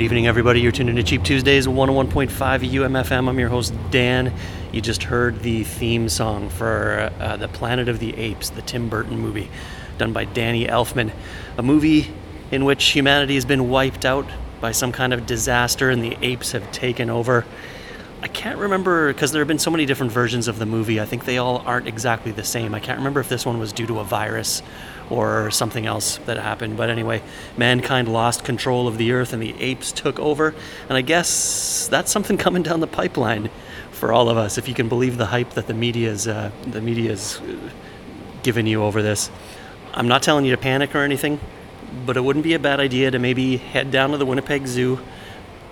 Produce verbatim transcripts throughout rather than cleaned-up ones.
Good evening, everybody. You're tuned into Cheap Tuesdays, one oh one point five U M F M. I'm your host, Dan. You just heard the theme song for uh, The Planet of the Apes, the Tim Burton movie, done by Danny Elfman. A movie in which humanity has been wiped out by some kind of disaster and the apes have taken over. I can't remember, because there have been so many different versions of the movie. I think they all aren't exactly the same. I can't remember if this one was due to a virus or something else that happened. But anyway, mankind lost control of the earth and the apes took over. And I guess that's something coming down the pipeline for all of us, if you can believe the hype that the media's, uh, the media's given you over this. I'm not telling you to panic or anything, but it wouldn't be a bad idea to maybe head down to the Winnipeg Zoo,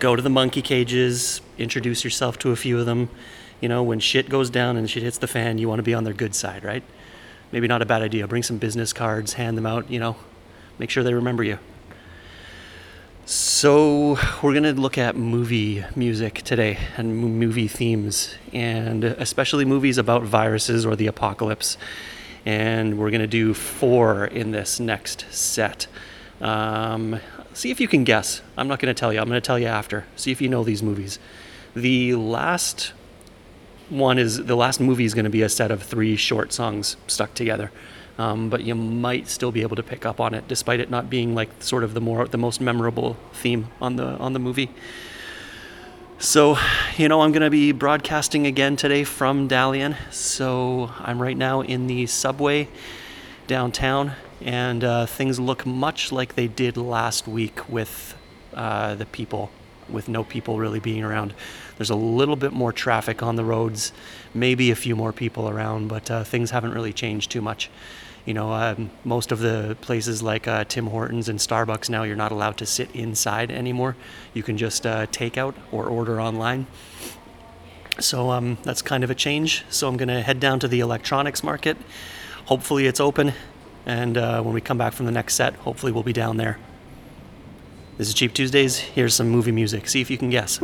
go to the monkey cages, introduce yourself to a few of them. You know, when shit goes down and shit hits the fan, you want to be on their good side, right? Maybe not a bad idea. Bring some business cards, hand them out, you know, make sure they remember you. So we're going to look at movie music today and movie themes, and especially movies about viruses or the apocalypse. And we're going to do four in this next set. Um, see if you can guess. I'm not going to tell you. I'm going to tell you after. See if you know these movies. The last... One is the last movie is going to be a set of three short songs stuck together, um, but you might still be able to pick up on it, despite it not being like sort of the more the most memorable theme on the on the movie. So, you know, I'm going to be broadcasting again today from Dalian. So I'm right now in the subway downtown, and uh, things look much like they did last week with uh, the people. With no people really being around. There's a little bit more traffic on the roads, maybe a few more people around, but uh, things haven't really changed too much. You know, um, most of the places like uh, Tim Hortons and Starbucks now, you're not allowed to sit inside anymore. You can just uh, take out or order online. So um, that's kind of a change. So I'm gonna head down to the electronics market. Hopefully it's open. And uh, when we come back from the next set, hopefully we'll be down there. This is Cheap Tuesdays. Here's some movie music. See if you can guess.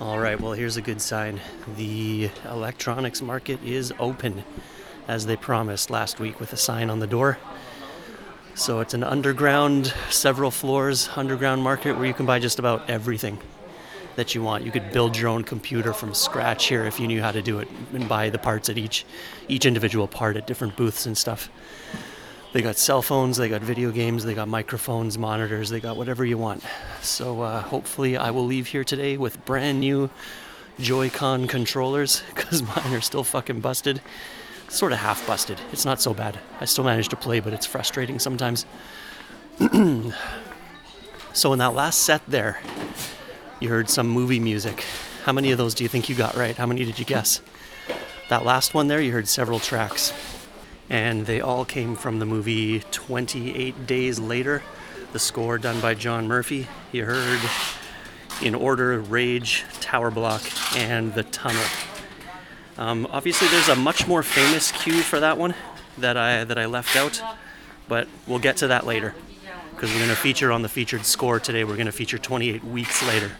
All right, well, here's a good sign. The electronics market is open, as they promised last week with a sign on the door. So it's an underground, several floors underground market where you can buy just about everything that you want. You could build your own computer from scratch here if you knew how to do it, and buy the parts at each each individual part at different booths and stuff. They got cell phones, they got video games, they got microphones, monitors, they got whatever you want. So uh, hopefully I will leave here today with brand new Joy-Con controllers, because mine are still fucking busted. Sort of half busted. It's not so bad. I still manage to play, but it's frustrating sometimes. So in that last set there, you heard some movie music. How many of those do you think you got right? How many did you guess? That last one there, you heard several tracks. And they all came from the movie twenty-eight Days Later, the score done by John Murphy. You heard, in order, Rage, Tower Block, and The Tunnel. Um, obviously, there's a much more famous cue for that one that I that I left out, but we'll get to that later, because we're going to feature on the featured score today. We're going to feature twenty-eight Weeks Later,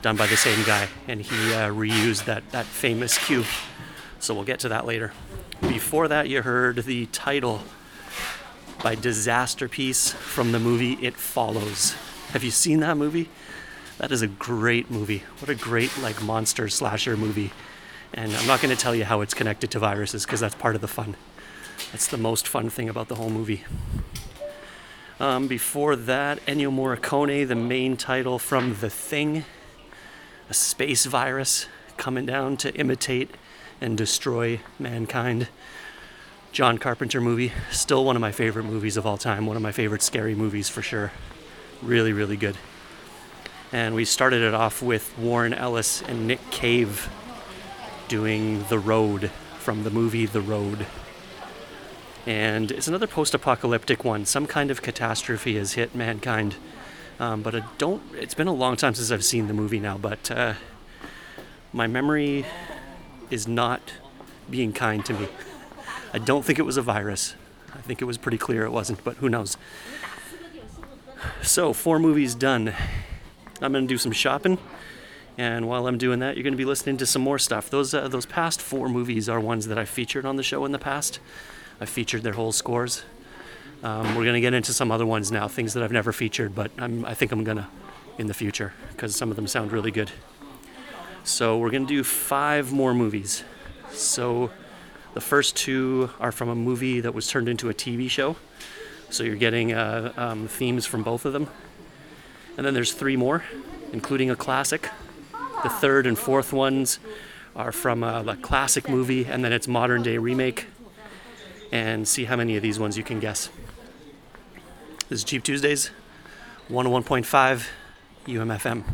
done by the same guy, and he uh, reused that, that famous cue. So we'll get to that later. Before that, you heard the title by Disasterpiece from the movie It Follows. Have you seen that movie? That is a great movie. What a great, like, monster slasher movie. And I'm not going to tell you how it's connected to viruses, because that's part of the fun. That's the most fun thing about the whole movie. Um, before that, Ennio Morricone, the main title from The Thing. A space virus coming down to imitate and destroy mankind. John Carpenter movie, still one of my favorite movies of all time, one of my favorite scary movies for sure. Really, really good. And we started it off with Warren Ellis and Nick Cave doing The Road from the movie The Road. And it's another post-apocalyptic one. Some kind of catastrophe has hit mankind. Um, but I don't, it's been a long time since I've seen the movie now, but uh, my memory is not being kind to me. I don't think it was a virus. I think it was pretty clear it wasn't, but who knows. So, four movies done. I'm going to do some shopping, and while I'm doing that, you're going to be listening to some more stuff. Those uh, those past four movies are ones that I featured on the show in the past. I featured their whole scores. Um, we're going to get into some other ones now, things that I've never featured, but I'm, I think I'm going to in the future, because some of them sound really good. So we're going to do five more movies. So the first two are from a movie that was turned into a T V show. So you're getting uh, um, themes from both of them. And then there's three more, including a classic. The third and fourth ones are from a, a classic movie, and then its modern day remake. And see how many of these ones you can guess. This is Cheap Tuesdays, one oh one point five U M F M.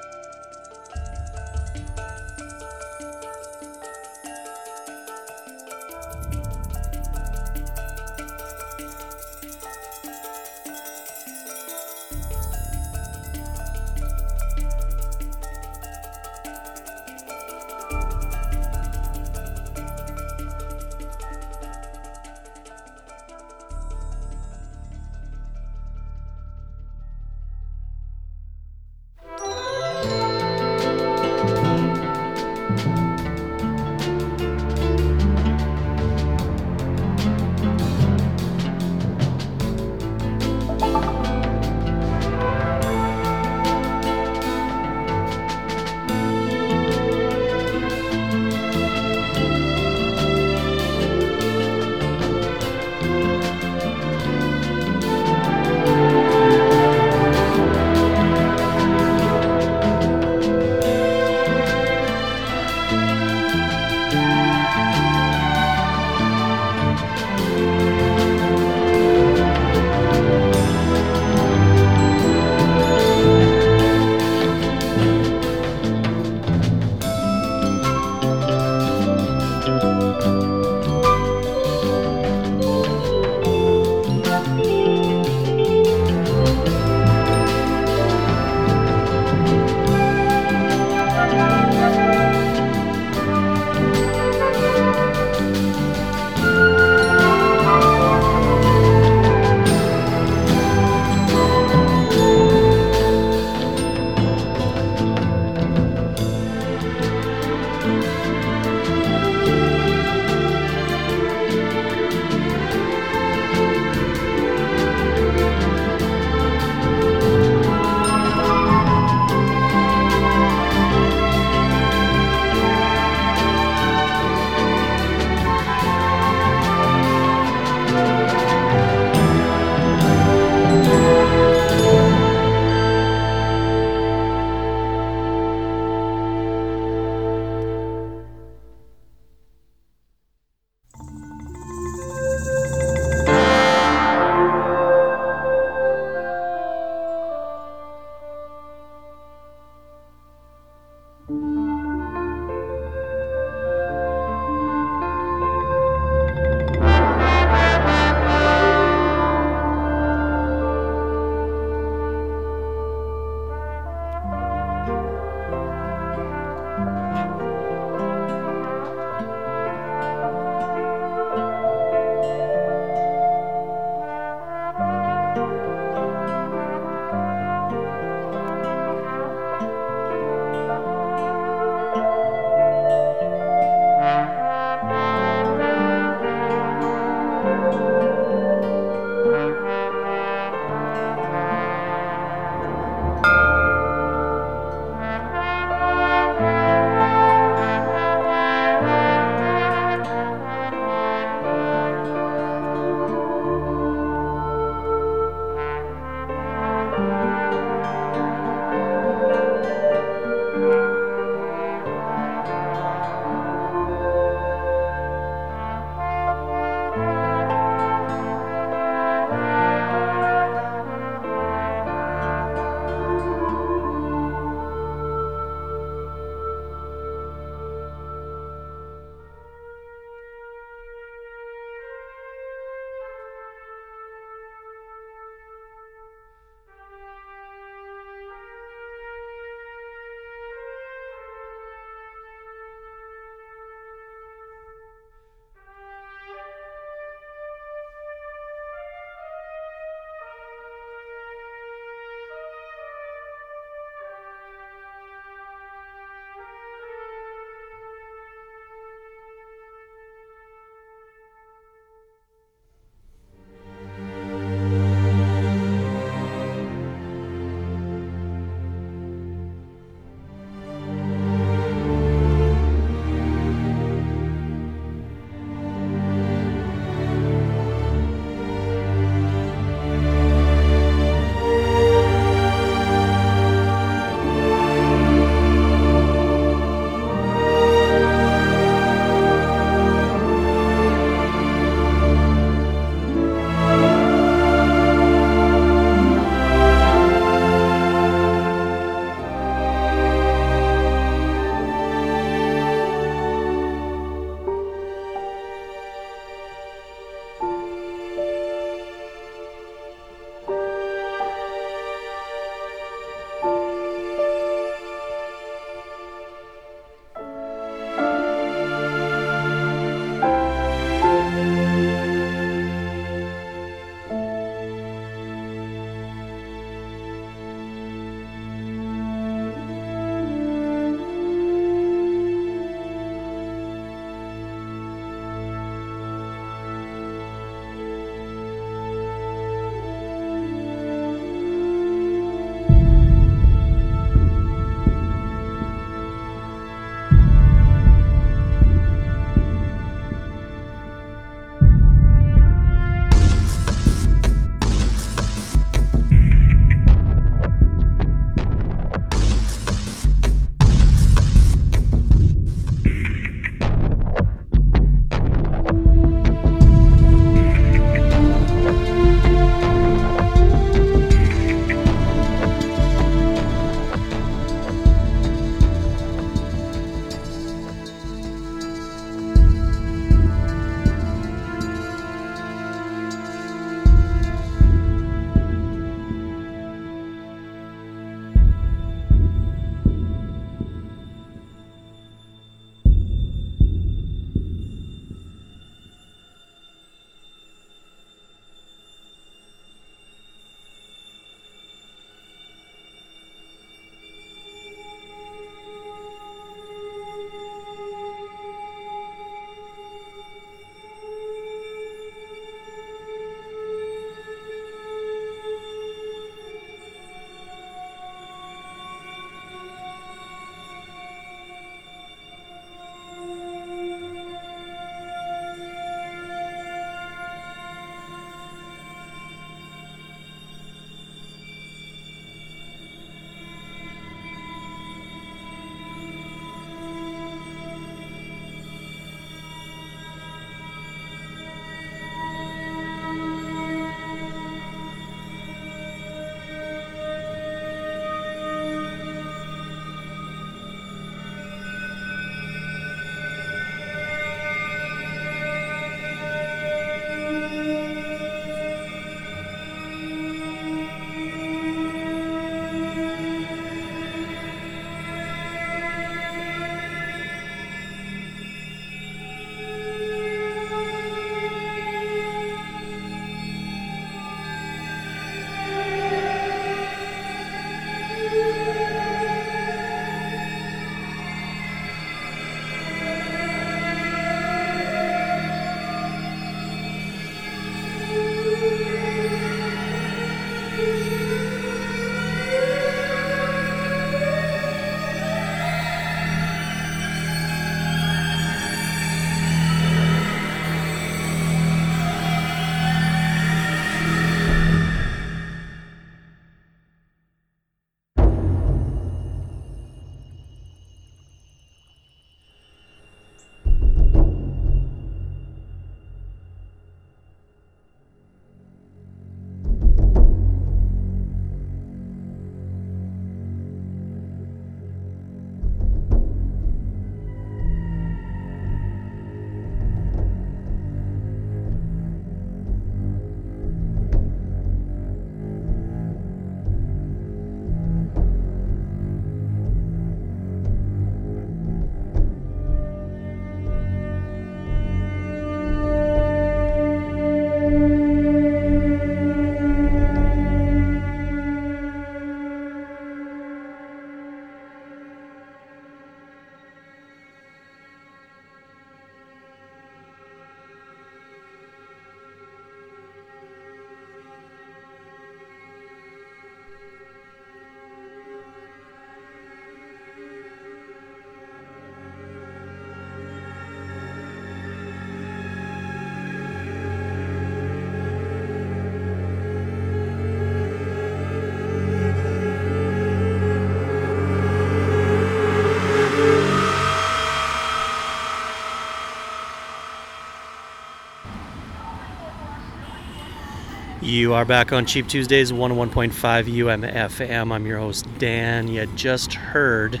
You are back on Cheap Tuesdays, one oh one point five U M F M. I'm your host, Dan. You just heard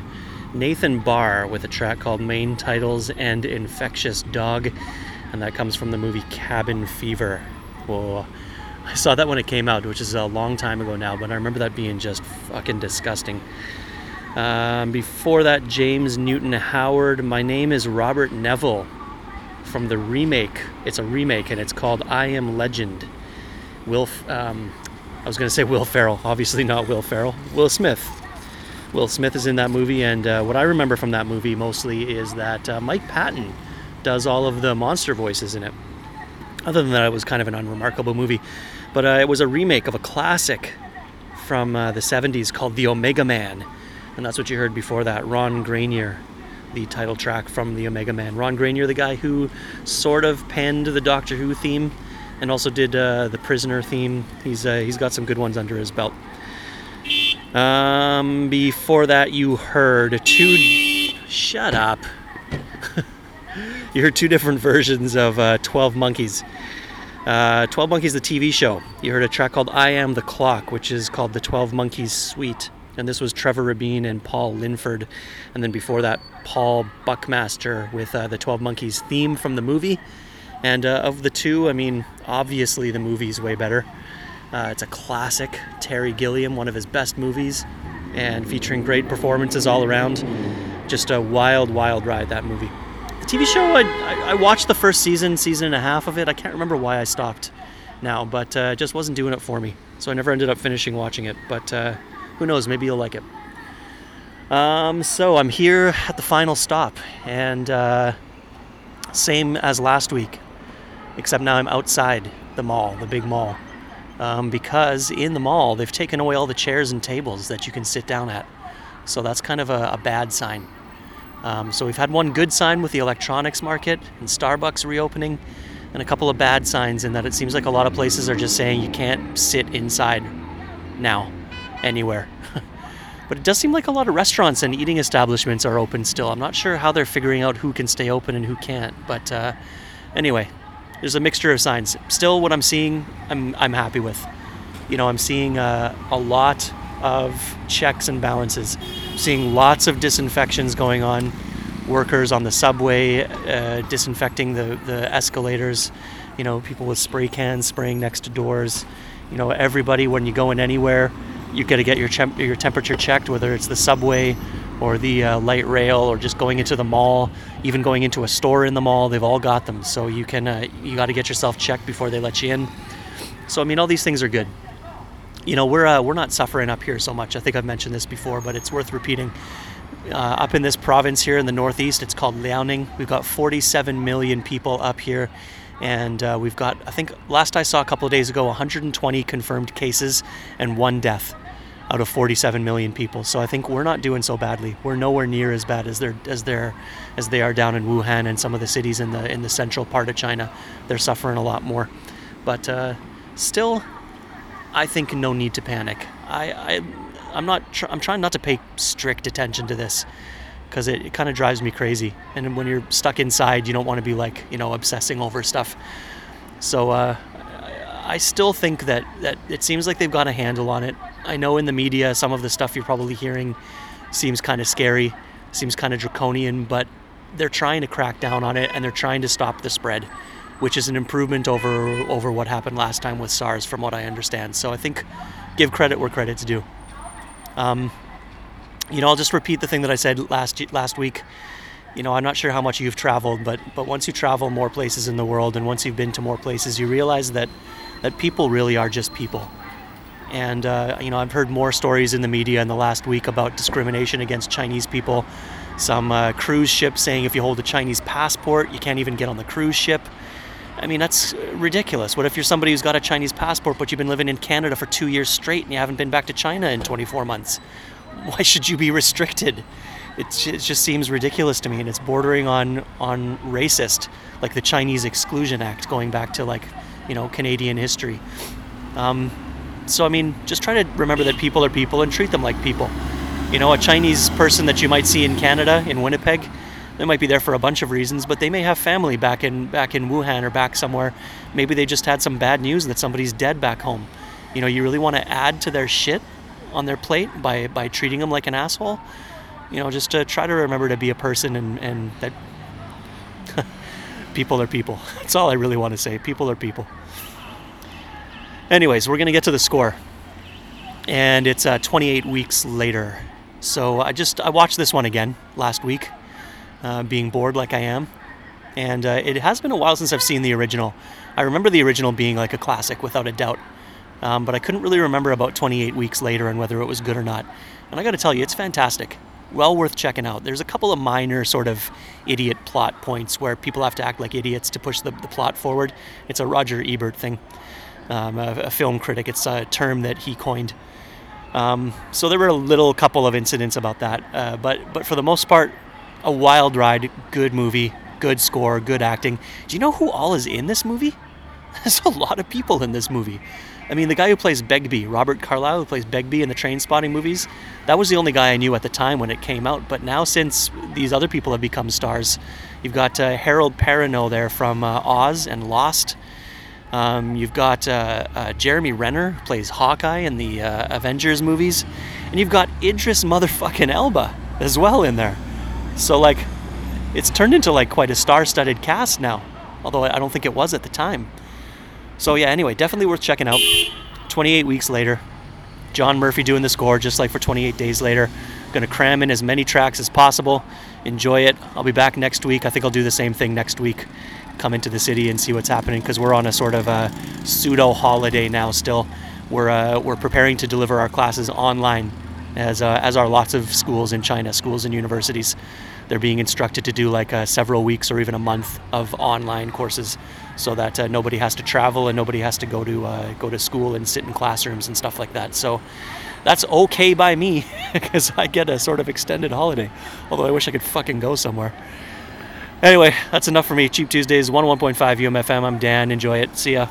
Nathan Barr with a track called Main Titles and Infectious Dog, and that comes from the movie Cabin Fever. Whoa. I saw that when it came out, which is a long time ago now, but I remember that being just fucking disgusting. Um, before that, James Newton Howard, My Name is Robert Neville, from the remake. It's a remake, and it's called I Am Legend. Will, um, I was going to say Will Ferrell, obviously not Will Ferrell, Will Smith. Will Smith is in that movie, and uh, what I remember from that movie mostly is that uh, Mike Patton does all of the monster voices in it. Other than that, it was kind of an unremarkable movie. But uh, it was a remake of a classic from uh, the seventies called The Omega Man. And that's what you heard before that. Ron Grainer, the title track from The Omega Man. Ron Grainer, the guy who sort of penned the Doctor Who theme and also did uh, the Prisoner theme. He's uh, He's got some good ones under his belt. Um, before that, you heard two... Shut up. You heard two different versions of uh, twelve Monkeys. Uh, twelve Monkeys, the T V show. You heard a track called I Am the Clock, which is called the twelve Monkeys Suite. And this was Trevor Rabin and Paul Linford. And then before that, Paul Buckmaster with uh, the twelve Monkeys theme from the movie. And uh, of the two, I mean, obviously the movie's way better. Uh, it's a classic, Terry Gilliam, one of his best movies, and featuring great performances all around. Just a wild, wild ride, that movie. The T V show, I, I watched the first season, season and a half of it. I can't remember why I stopped now, but uh, it just wasn't doing it for me. So I never ended up finishing watching it, but uh, who knows, maybe you'll like it. Um, so I'm here at the final stop, and uh, same as last week, except now I'm outside the mall, the big mall. Um, because in the mall, they've taken away all the chairs and tables that you can sit down at. So that's kind of a, a bad sign. Um, so we've had one good sign with the electronics market and Starbucks reopening, and a couple of bad signs in that it seems like a lot of places are just saying you can't sit inside now, anywhere. But it does seem like a lot of restaurants and eating establishments are open still. I'm not sure how they're figuring out who can stay open and who can't, but uh, anyway. There's a mixture of signs. Still, what I'm seeing, I'm I'm happy with. You know, I'm seeing uh, a lot of checks and balances. I'm seeing lots of disinfections going on. Workers on the subway uh, disinfecting the, the escalators. You know, people with spray cans spraying next to doors. You know, everybody, when you go in anywhere, you got to get your temp- your temperature checked, whether it's the subway or the uh, light rail, or just going into the mall, even going into a store in the mall, they've all got them. So you can, uh, you got to get yourself checked before they let you in. So I mean, all these things are good. You know, we're uh, we're not suffering up here so much. I think I've mentioned this before, but it's worth repeating. Uh, up in this province here in the northeast, it's called Liaoning. We've got forty-seven million people up here, and uh, we've got, I think last I saw a couple of days ago, one hundred twenty confirmed cases and one death out of forty-seven million people. So I think we're not doing so badly. We're nowhere near as bad as they're as they're as they are down in Wuhan and some of the cities in the in the central part of China. They're suffering a lot more, but uh, still, I think no need to panic. I, I I'm not tr- I'm trying not to pay strict attention to this, because it, it kind of drives me crazy. And when you're stuck inside, you don't want to be like you know obsessing over stuff. So uh, I still think that that it seems like they've got a handle on it. I know in the media, some of the stuff you're probably hearing seems kind of scary, seems kind of draconian, but they're trying to crack down on it, and they're trying to stop the spread, which is an improvement over over what happened last time with SARS, from what I understand. So I think give credit where credit's due. Um, you know, I'll just repeat the thing that I said last last week. You know, I'm not sure how much you've traveled, but but once you travel more places in the world, and once you've been to more places, you realize that that people really are just people. And, uh, you know, I've heard more stories in the media in the last week about discrimination against Chinese people. Some uh, cruise ship saying if you hold a Chinese passport, you can't even get on the cruise ship. I mean, that's ridiculous. What if you're somebody who's got a Chinese passport, but you've been living in Canada for two years straight and you haven't been back to China in twenty-four months? Why should you be restricted? It, it just seems ridiculous to me, and it's bordering on, on racist, like the Chinese Exclusion Act, going back to, like, you know, Canadian history. Um... So, I mean, just try to remember that people are people and treat them like people. You know, a Chinese person that you might see in Canada, in Winnipeg, they might be there for a bunch of reasons, but they may have family back in back in Wuhan or back somewhere, Maybe they just had some bad news that somebody's dead back home. You know, you really want to add to their shit on their plate by, by treating them like an asshole. You know, just to try to remember to be a person and, and that people are people. That's all I really want to say. People are people. Anyways, we're going to get to the score. And it's uh, twenty-eight weeks later. So I just, I watched this one again last week, uh, being bored like I am. And uh, it has been a while since I've seen the original. I remember the original being like a classic without a doubt. Um, but I couldn't really remember about twenty-eight weeks later and whether it was good or not. And I got to tell you, it's fantastic. Well worth checking out. There's a couple of minor sort of idiot plot points where people have to act like idiots to push the, the plot forward. It's a Roger Ebert thing, um, a, a film critic. It's a term that he coined. Um, so there were a little couple of incidents about that. Uh, but, but for the most part, a wild ride, good movie, good score, good acting. Do you know who all is in this movie? There's a lot of people in this movie. I mean, the guy who plays Begbie, Robert Carlyle, who plays Begbie in the Trainspotting movies, that was the only guy I knew at the time when it came out. But now, since these other people have become stars, you've got uh, Harold Perrineau there from uh, Oz and Lost. Um, you've got uh, uh, Jeremy Renner, who plays Hawkeye in the uh, Avengers movies. And you've got Idris motherfucking Elba as well in there. So, like, it's turned into, like, quite a star-studded cast now. Although I don't think it was at the time. So yeah, anyway, definitely worth checking out. twenty-eight weeks later, John Murphy doing the score, just like for twenty-eight days later. Gonna cram in as many tracks as possible. Enjoy it. I'll be back next week. I think I'll do the same thing next week. Come into the city and see what's happening, because we're on a sort of a pseudo holiday now. Still, we're uh, we're preparing to deliver our classes online, as uh, as are lots of schools in China, schools and universities. They're being instructed to do like uh, several weeks or even a month of online courses, so that uh, nobody has to travel and nobody has to go to uh, go to school and sit in classrooms and stuff like that. So that's okay by me, because I get a sort of extended holiday. Although I wish I could fucking go somewhere. Anyway, that's enough for me. Cheap Tuesdays, one oh one point five U M F M. I'm Dan. Enjoy it. See ya.